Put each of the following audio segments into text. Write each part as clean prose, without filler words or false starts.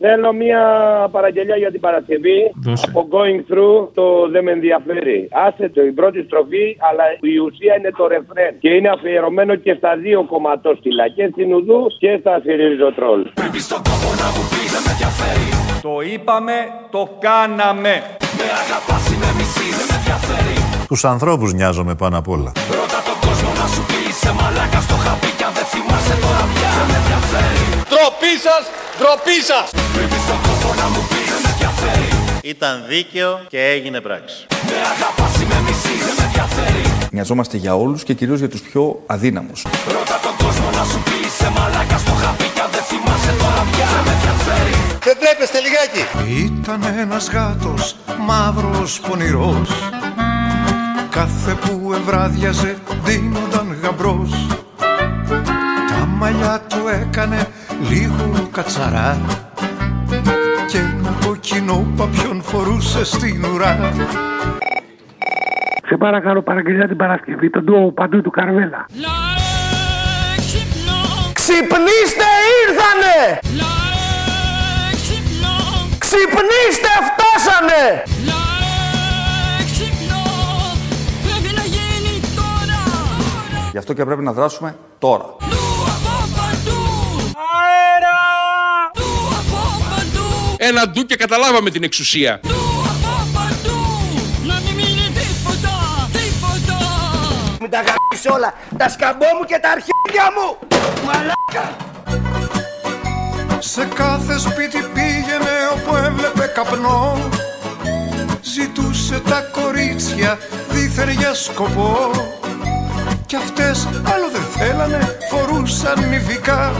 Θέλω μια παραγγελιά για την Παρασκευή. Δώσε. Από Going Through το Δεν με ενδιαφέρει. Άσε το, η πρώτη στροφή, αλλά η ουσία είναι το ρεφρέν. Και είναι αφιερωμένο και στα δύο κομματόστιλα, και στην Ουδού και στα Σιριζοτρόλ. Πρέπει στον κόπο να μου πει δεν με ενδιαφέρει. Το είπαμε, το κάναμε. Με αγαπάς ή με μισείς δεν με ενδιαφέρει. Τους ανθρώπους νοιάζομαι πάνω απ' όλα. Ρώτα τον κόσμο να σου πει σε μαλάκα στο χαπί κι αν δεν θυμάσαι τώρα πια δεν με ενδιαφέρει. Ντροπή σας, ντροπή σας. Πρέπει στον κόπο να μου πει δεν με ενδιαφέρει. Ήταν δίκαιο και έγινε πράξη. Με αγαπάς ή με μισείς δεν με ενδιαφέρει. Μοιαζόμαστε για όλους και κυρίως για τους πιο αδύναμους. Ρώτα τον κόσμο να σου πει σε μαλάκα στο χαπί κι αν δεν θυμάσαι τώρα πια δεν με ενδιαφέρει. Δεν τρέπεστε λιγάκι. Ήταν ένας γάτος μαύρος πονηρός. Κάθε που ευράδιαζε δίνονταν γαμπρός. Τα μαλλιά του έκανε λίγο κατσαρά και ένα κοκκινό παπιόν φορούσε στην ουρά. Σε παρακαλώ, παραγγελιά την Παρασκευή, τον ντουό Παντού του Καρβέλα. Ξυπνήστε, ήρθανε! Ξυπνήστε, φτάσανε! Γι' αυτό και πρέπει να δράσουμε τώρα. Αέρα! Ένα ντου και καταλάβαμε την εξουσία. Να μην μείνει τίποτα, τίποτα. Μην τα γαμίσεις όλα, τα σκαμπό μου και τα αρχίδια μου. Μαλάκα! Σε κάθε σπίτι πήγαινε όπου έβλεπε καπνό. Ζητούσε τα κορίτσια δίθεν για σκοπό. Κι αυτές άλλο δεν θέλανε, φορούσαν νηβικά.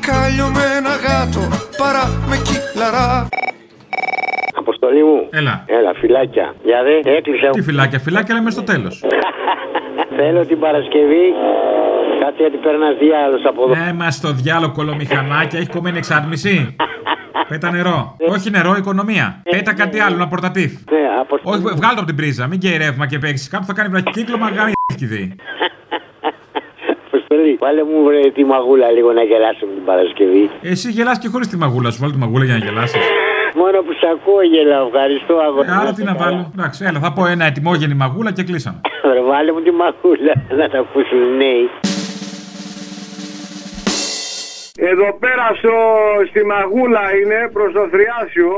Κάλιο με ένα γάτο, παρά με κύλαρα. Αποστολή μου, έλα φυλάκια. Για δε, έκλεισε. Τι φυλάκια, φυλάκια λέμε στο τέλος. Θέλω την Παρασκευή. Κάτι γιατί παίρνας διάλος από εδώ. Ναι, μα στο διάλο κολομηχανάκια, έχει κομμένη εξάρτηση. Πέτα νερό. Όχι νερό, οικονομία. Πέτα κάτι άλλο, ένα πορτατήφ. Όχι, βγάλω από την πρίζα, μην καίει ρεύμα και παίξεις. Κάπου θα κάνει βραχυκύκλωμα, γάμι δει. Αποστολή, βάλε μου βρε τη μαγούλα λίγο να γελάσουμε την Παρασκευή. Εσύ γελάς και χωρίς τη μαγούλα σου, βάλε τη μαγούλα για να γελάσεις. Μόνο που σ' ακούω γελάω, ευχαριστώ αγωνία. Άρα τι να βάλω. Εντάξει, έλα, θα πω ένα ετοιμόγενη μαγούλα και κλείσαμε. Βάλε μου τη μαγούλα, να τα ακούσουν οι νέοι. Εδώ πέρα στη Μαγούλα είναι, προς το Θριάσιο,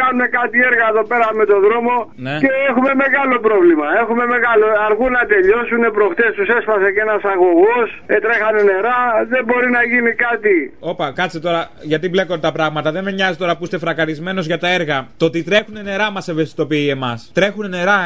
κάνουν κάτι έργα εδώ πέρα με το δρόμο, ναι. Και έχουμε μεγάλο πρόβλημα. Αργούν να τελειώσουν, προχτές τους έσπασε και ένας αγωγός, τρέχανε νερά, δεν μπορεί να γίνει κάτι. Όπα, κάτσε τώρα, γιατί μπλέκονται τα πράγματα, δεν με νοιάζει τώρα που είστε φρακαρισμένος για τα έργα. Το ότι τρέχουν νερά μας ευαισθητοποιεί εμάς. Τρέχουν νερά,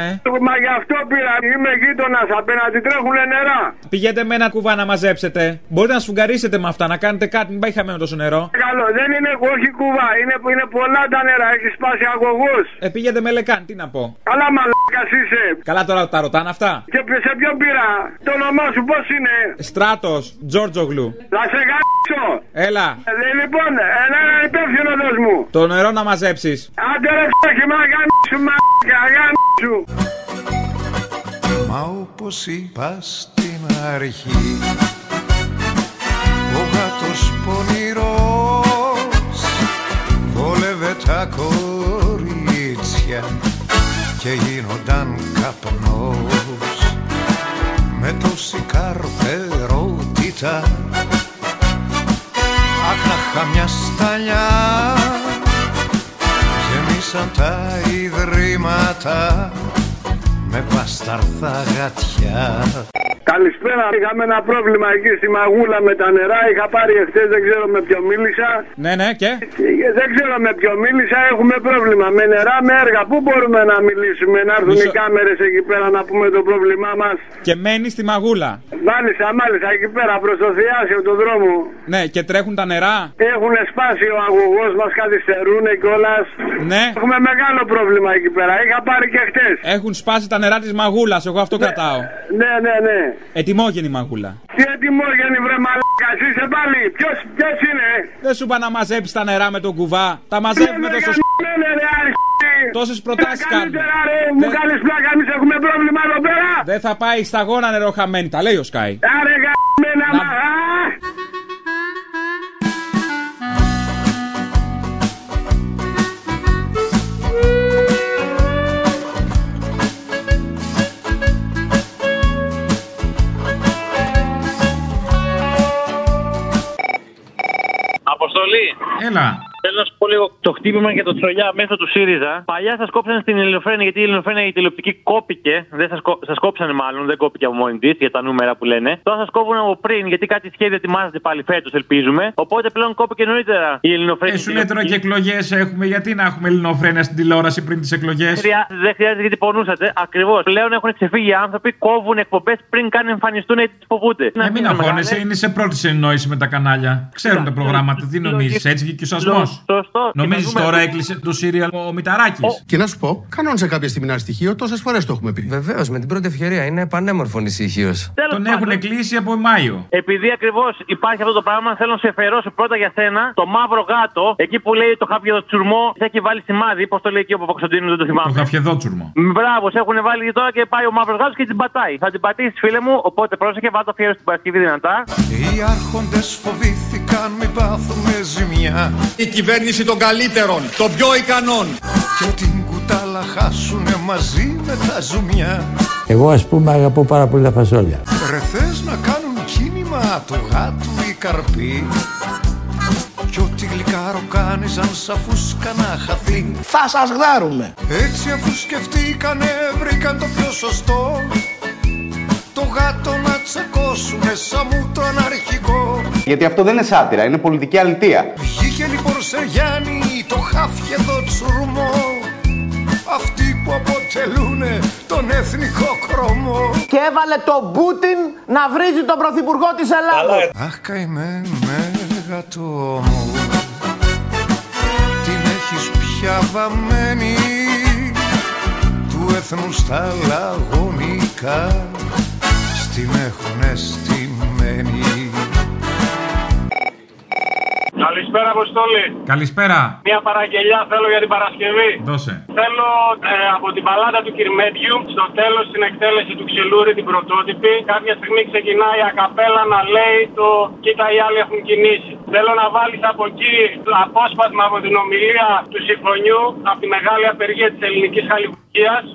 Μα γι' αυτό πήρα, είμαι γείτονας απέναντι, τρέχουν νερά. Πηγαίνετε με ένα κουβά να μαζέψετε, μπορείτε να σφουγγαρίσετε με αυτά, να κάνετε κάτι. Μην πάει χαμένο τόσο νερό. Καλό, δεν είναι όχι κουβά, είναι πολλά τα νερά, έχει σπάσει αγωγούς. Πήγαινε με λεκάν, τι να πω. Καλά μαλάκας είσαι. Καλά τώρα τα ρωτάνε αυτά. Και σε ποιον πειρά, το όνομά σου πώς είναι? Στράτος, Τζόρτζογλου. Θα σε γα***σω. Έλα. Λοιπόν, ένα υπεύθυνο δος μου. Το νερό να μαζέψεις. Άντε ρε ψάχη, μα γα***σου μαλάκα, γα***σου. Μα όπως είπα στην αρχή, πονηρός βόλευε τα κορίτσια και γίνονταν καπνός. Με τόση καρπερότητα άκραχα μια σταλιά γεμίσαν τα ιδρύματα με μπασταρδά γατιά. Καλησπέρα, είχαμε ένα πρόβλημα εκεί στη Μαγούλα με τα νερά. Είχα πάρει εχθές, δεν ξέρω με ποιο μίλησα. Ναι, και. Δεν ξέρω με ποιο μίλησα, έχουμε πρόβλημα. Με νερά, με έργα. Πού μπορούμε να μιλήσουμε, να έρθουν οι κάμερες εκεί πέρα να πούμε το πρόβλημά μας. Και μένει στη Μαγούλα. Μάλιστα, εκεί πέρα προς το Θειάσιο του δρόμου. Ναι, και τρέχουν τα νερά. Έχουν σπάσει ο αγωγός, μας καθυστερούν κιόλας. Ναι. Έχουμε μεγάλο πρόβλημα εκεί πέρα. Είχα πάρει και χτες. Έχουν σπάσει τα νερά της Μαγούλας, εγώ αυτό κρατάω. Ναι. Ετοιμόγενη μαγούλα. Τι ετοιμόγενη βρε μαλάκα, είσαι πάλι. Ποιος είναι? Δεν σου είπα να μαζέψεις τα νερά με τον κουβά. Τα μαζεύουμε τόσο τόσες προτάσεις κάνουμε. Μου κάνεις πλάκα, εμείς έχουμε πρόβλημα εδώ πέρα. Δεν θα πάει στα γόνα νερό χαμένη, τα λέει ο Σκάι. Άρε γαμμένα μαγά. Έλα. Θέλω να σου πω λίγο το χτύπημα για το Τσολιά μέσω του ΣΥΡΙΖΑ. Παλιά σας κόψανε στην Ελληνοφρένεια, γιατί η Ελληνοφρένεια η τηλεοπτική κόπηκε. Σας κόψανε μάλλον, δεν κόπηκε από μόνη της για τα νούμερα που λένε. Τώρα σας κόβουν από πριν, γιατί κάτι σχέδιο ετοιμάζεται πάλι φέτος, ελπίζουμε. Οπότε πλέον κόπηκε νωρίτερα η Ελληνοφρένεια. Έσουνε τώρα και εκλογές έχουμε, γιατί να έχουμε Ελληνοφρένεια στην τηλεόραση πριν τις εκλογές. Δεν χρειάζεται γιατί πονούσατε. Ακριβώς. Πλέον έχουν ξεφύγει οι άνθρωποι, κόβουν εκπομπές πριν καν εμφανιστούν γιατί τις φοβούνται. Μην αγχώνεσαι, είναι σε πρώτη συνεννόηση με τα κανάλια. Ξέρουν τα προγράμματα, τι νομίζεις, έτσι βγήκε ο σασμός. Νομίζεις τώρα έκλεισε το σύριαλ ο Μηταράκης. Και να σου πω, κανόνισε κάποια στιγμή ένα στοιχείο, τόσες φορές το έχουμε πει. Βεβαίως, με την πρώτη ευκαιρία είναι πανέμορφο ησυχίως. Τον έχουν κλείσει από Μάιο. Επειδή ακριβώς υπάρχει αυτό το πράγμα, θέλω να σε αφιερώσω πρώτα για σένα το μαύρο γάτο, εκεί που λέει το χαφιεδό τσουρμό, θα έχει βάλει σημάδι, πώς το λέει εκεί ο Παπακοσταντίνου, δεν το θυμάμαι. Το χαφιεδό τσουρμό. Μπράβο, σε έχουν βάλει τώρα και πάει ο μαύρος γάτος και την πατάει. Θα την πατήσει, φίλε μου, οπότε πρόσεχε, βάλ' το αφιέρωση την Παρασκευή δυνατά. Οι άρχοντες φοβήθηκαν, μην πάθουμε ζημιά. Η κυβέρνηση των καλύτερων, των πιο ικανών. Και την κουτάλα χάσουνε μαζί με τα ζουμιά. Εγώ ας πούμε αγαπώ πάρα πολύ τα φασόλια. Ρε θες να κάνουν κίνημα το γάτου ή καρπί. Κι ό,τι γλυκάρο κάνιζαν σ' αφού σκανά χαθεί. Θα σας γδάρουμε. Έτσι αφού σκεφτήκανε βρήκαν το πιο σωστό. Το γάτο να τσακώσουνε σαν μου το αναρχικό. Γιατί αυτό δεν είναι σάτυρα, είναι πολιτική αλητεία. Βγήκε λοιπόν σε Γιάννη το χάφιεδο τσουρμό. Αυτοί που αποτελούνε τον εθνικό χρώμο. Και έβαλε τον Πούτιν να βρίζει τον πρωθυπουργό της Ελλάδας. Αχ καημένε γατό μου, την έχεις πια βαμμένη του έθνους τα λαγωνικά. Την έχουνε στημένη. Καλησπέρα, Αποστόλη. Καλησπέρα. Μια παραγγελιά θέλω για την Παρασκευή. Δώσε. Θέλω από την παλάτα του Κυρμέντιου, στο τέλος στην εκτέλεση του Ξυλούρη, την πρωτότυπη. Κάποια στιγμή ξεκινάει η ακαπέλα να λέει το «Κοίτα, οι άλλοι έχουν κινήσει». Θέλω να βάλεις από εκεί το απόσπασμα από την ομιλία του Συμφωνιού από τη μεγάλη απεργία της ελληνικής χαλιβουργίας.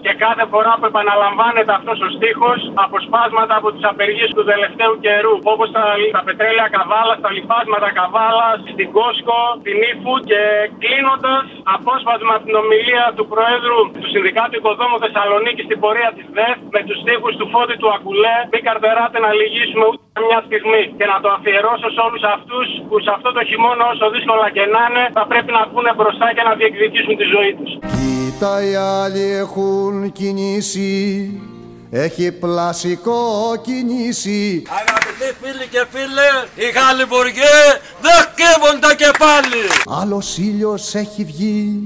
Και κάθε φορά που επαναλαμβάνεται αυτός ο στίχος, αποσπάσματα από τις απεργίες του τελευταίου καιρού. Όπως τα πετρέλαια Καβάλας, τα λιπάσματα Καβάλας, την Κόσκο, την Ήφου. Και κλείνοντας, απόσπασμα από την ομιλία του Προέδρου του Συνδικάτου Οικοδόμου Θεσσαλονίκης στην πορεία της ΔΕΘ με τους στίχους του Φώτη του Ακουλέ. Μην καρτεράτε να λυγίσουμε ούτε μια στιγμή. Και να το αφιερώσω σε όλους αυτούς που σε αυτό το χειμώνα, όσο δύσκολα και να είναι, θα πρέπει να βγουν μπροστά και να διεκδικήσουν τη ζωή τους. Κοίτα, οι άλλοι έχουν κινήσει. Έχει πλασικό κινήσει. Αγαπητοί φίλοι και φίλες, οι χαλιβουργοί δεν κρύβονται και πάλι. Άλλος ήλιος έχει βγει,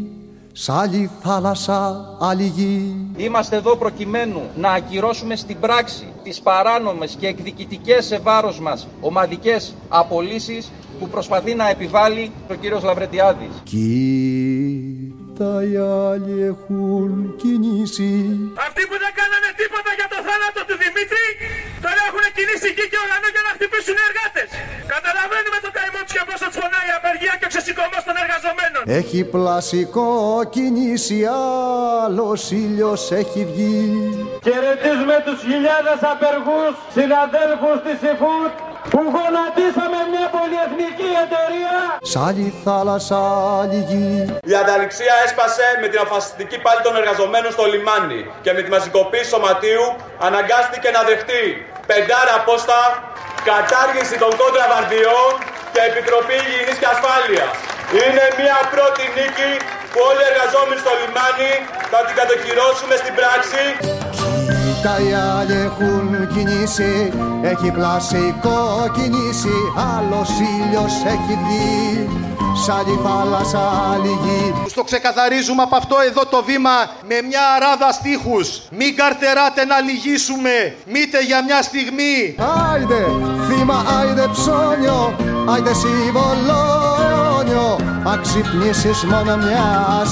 σ' άλλη θάλασσα, άλλη γη. Είμαστε εδώ προκειμένου να ακυρώσουμε στην πράξη τις παράνομες και εκδικητικές σε βάρος μας ομαδικές απολύσεις που προσπαθεί να επιβάλλει ο κύριος Λαβρεντιάδης. Κοίτα, οι άλλοι έχουν κινήσει. Αυτοί που δεν κάνανε τίποτα για το θάνατο του Δημήτρη, τώρα έχουν κινήσει γη και ουρανό για να χτυπήσουν οι εργάτες. Καταλαβαίνουμε το καημό τους και πόσο τους φωνάει η απεργία και ο ξεσηκωμός των εργαζομένων. Έχει πλασικό κινήσει, άλλος ήλιος έχει βγει. Χαιρετίζουμε τους χιλιάδες απεργούς συναδέλφους της ΕΦΟΥΤ που γονατίσαμε μια πολυεθνική εταιρεία. Σ' άλλη θάλασσα, άλλη γη. Η ανταληξία έσπασε με την αφασιστική πάλη των εργαζομένων στο λιμάνι και με τη μαζικοποίηση σωματείου αναγκάστηκε να δεχτεί πεντάρα πόστα, κατάργηση των κόντραβανδιών και επιτροπή υγιεινής και ασφάλειας. Είναι μια πρώτη νίκη που όλοι οι εργαζόμενοι στο λιμάνι θα την κατοχυρώσουμε στην πράξη. Τα άλλοι έχουν κινήσει, έχει πλασικό κινήσει, άλλος ήλιος έχει βγει, σ' άλλη θάλασσα, άλλη γη. Στο ξεκαθαρίζουμε από αυτό εδώ το βήμα με μια αράδα στίχους. Μην καρτεράτε να λυγίσουμε, μήτε για μια στιγμή. Άιντε θύμα, άιντε ψώνιο, άιντε συμβολόνιο, αξυπνήσεις μόνο μιας.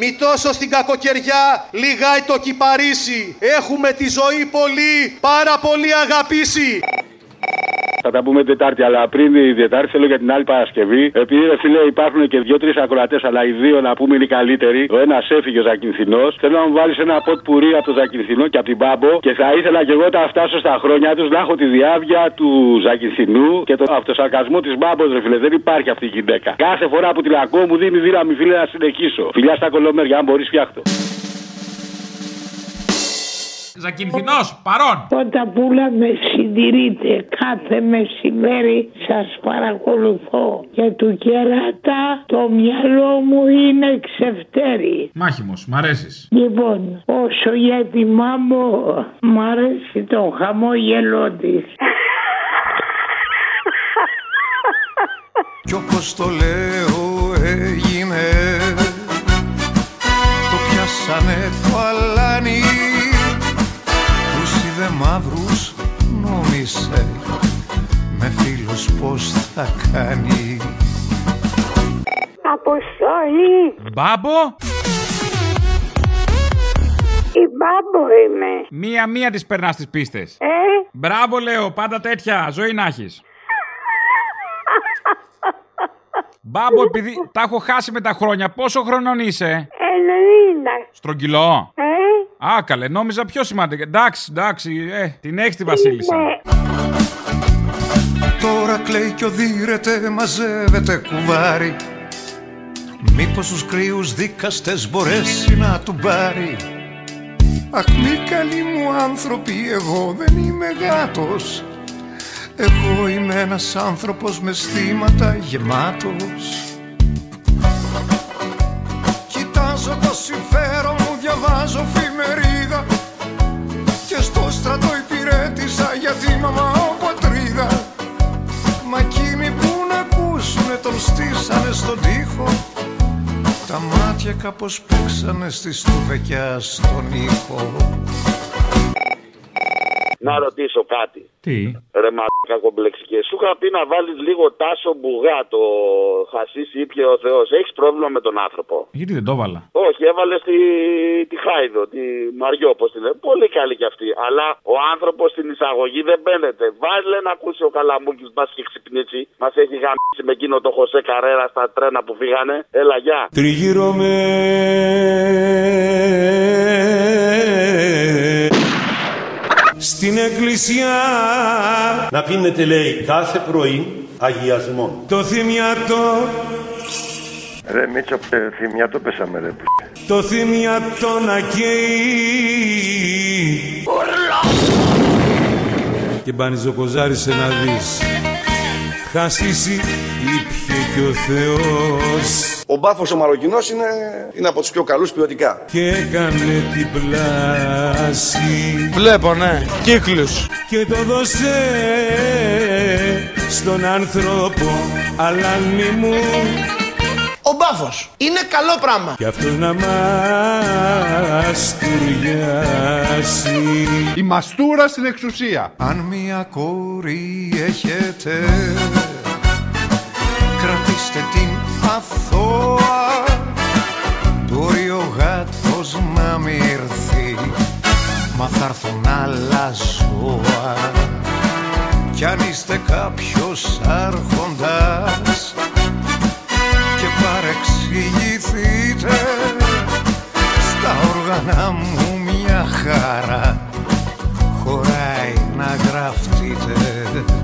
Μη τόσο στην κακοκαιριά λιγάει το κυπαρίσι. Έχουμε τη ζωή πολύ, πάρα πολύ αγαπήσει. θα τα πούμε Τετάρτη, αλλά πριν η Τετάρτη θέλω για την άλλη Παρασκευή. Επειδή ρε φίλε υπάρχουν και δύο-τρει ακροατές, αλλά οι δύο να πούμε είναι καλύτεροι. Ο ένας έφυγε ο Ζακυνθινός. Θέλω να μου βάλεις ένα ποτ πουρί από τον Ζακυνθινό και από την Μπάμπο και θα ήθελα και εγώ όταν φτάσω στα χρόνια τους να έχω τη διάβια του Ζακυνθινού και τον αυτοσαρκασμό της Μπάμπος, ρε φίλε. Δεν υπάρχει αυτή η γυναίκα. Κάθε φορά που τη λακώ μου δίνει δύναμη, φίλε, να συνεχίσω. Φιλιά στα κολομέρια, αν μπορείς φτιάχτω. Ζακυνθινός, παρών! Όταν πουλά με συντηρείτε, κάθε μεσημέρι σας παρακολουθώ και του κερατά το μυαλό μου είναι ξεφτέρι. Μάχημος, μ' αρέσεις. Λοιπόν, όσο για τη Μάμπο, μ' αρέσει το χαμόγελό της. Κι όπως το λέω έγινε, το πιάσανε το αλάνι. Δε μαύρους νόμισε, με φίλος πως θα κάνει. Αποστολή! Μπάμπο! Η Μπάμπο είμαι. Μία-μία τις περνάς τις πίστες. Μπράβο λέω, πάντα τέτοια, ζωή να έχεις. Μπάμπο, επειδή τα έχω χάσει με τα χρόνια, πόσο χρονών είσαι? 90. Στρογγυλό. Α, καλέ, νόμιζα πιο σημαντικά. Εντάξει, εντάξει, την έχεις τη Βασίλισσα. Τώρα κλαίει κι οδύρεται, μαζεύεται κουβάρι. Μήπως τους κρύους δίκαστες μπορέσει να του πάρει. Αχ, μη καλοί μου άνθρωποι, εγώ δεν είμαι γάτος. Εγώ είμαι ένας άνθρωπος με αισθήματα γεμάτος. Κοιτάζω το συμφέρον μου, διαβάζω εφημερίδα και στο στρατό υπηρέτησα για τη μαμά μου πατρίδα. Μα εκείνοι που να ακούσουνε τον στήσανε στον τοίχο, τα μάτια κάπως παίξανε στη στουβεκιά στον ήχο. Να ρωτήσω κάτι. Τι? Ρε μαλάκα κομπλεξικέ. Σου είχα πει να βάλεις λίγο Τάσο Μπουγά, το χασίς ήπιε ο Θεός. Έχεις πρόβλημα με τον άνθρωπο? Γιατί δεν το έβαλα? Όχι, έβαλες τη Χάιδο, τη Μαριό, όπως τη λένε. Πολύ καλή κι αυτή. Αλλά ο άνθρωπος στην εισαγωγή δεν μπαίνεται. Βάζλε να ακούσει ο Καλαμούκης, μπας και ξυπνήσει. Μας έχει γαμίσει με εκείνο το Χωσέ Καρέρα στα τρένα που φύγανε. Έλα, γεια. Τριγύρω με. Στην εκκλησιά να πίνετε, λέει, κάθε πρωί αγιασμό. Το θυμιατό. Ρε Μίτσο, θυμιατό πέσαμε, ρε. Το θυμιατό να καίει. Ουρλά. Και μπανιζοκοζάρισε να δεις. Χασίσει ήπιε και ο Θεός. Ο μπάφος ο Μαροκινός είναι από τους πιο καλούς ποιοτικά. Και έκανε την πλάση. Βλέπω, ναι, κύκλους. Και το δώσε στον άνθρωπο, αλλά μη μου. Ο μπάφος είναι καλό πράγμα. Και αυτός να μαστουριάσει. Η μαστούρα στην εξουσία. Αν μια κόρη έχετε, κρατήστε την αθώα. Μπορεί ο γάτος να μη έρθει, μα θα έρθουν άλλα ζώα. Κι αν είστε κάποιος άρχοντας και παρεξηγηθείτε, στα όργανα μου μια χαρά χωράει να γραφτείτε.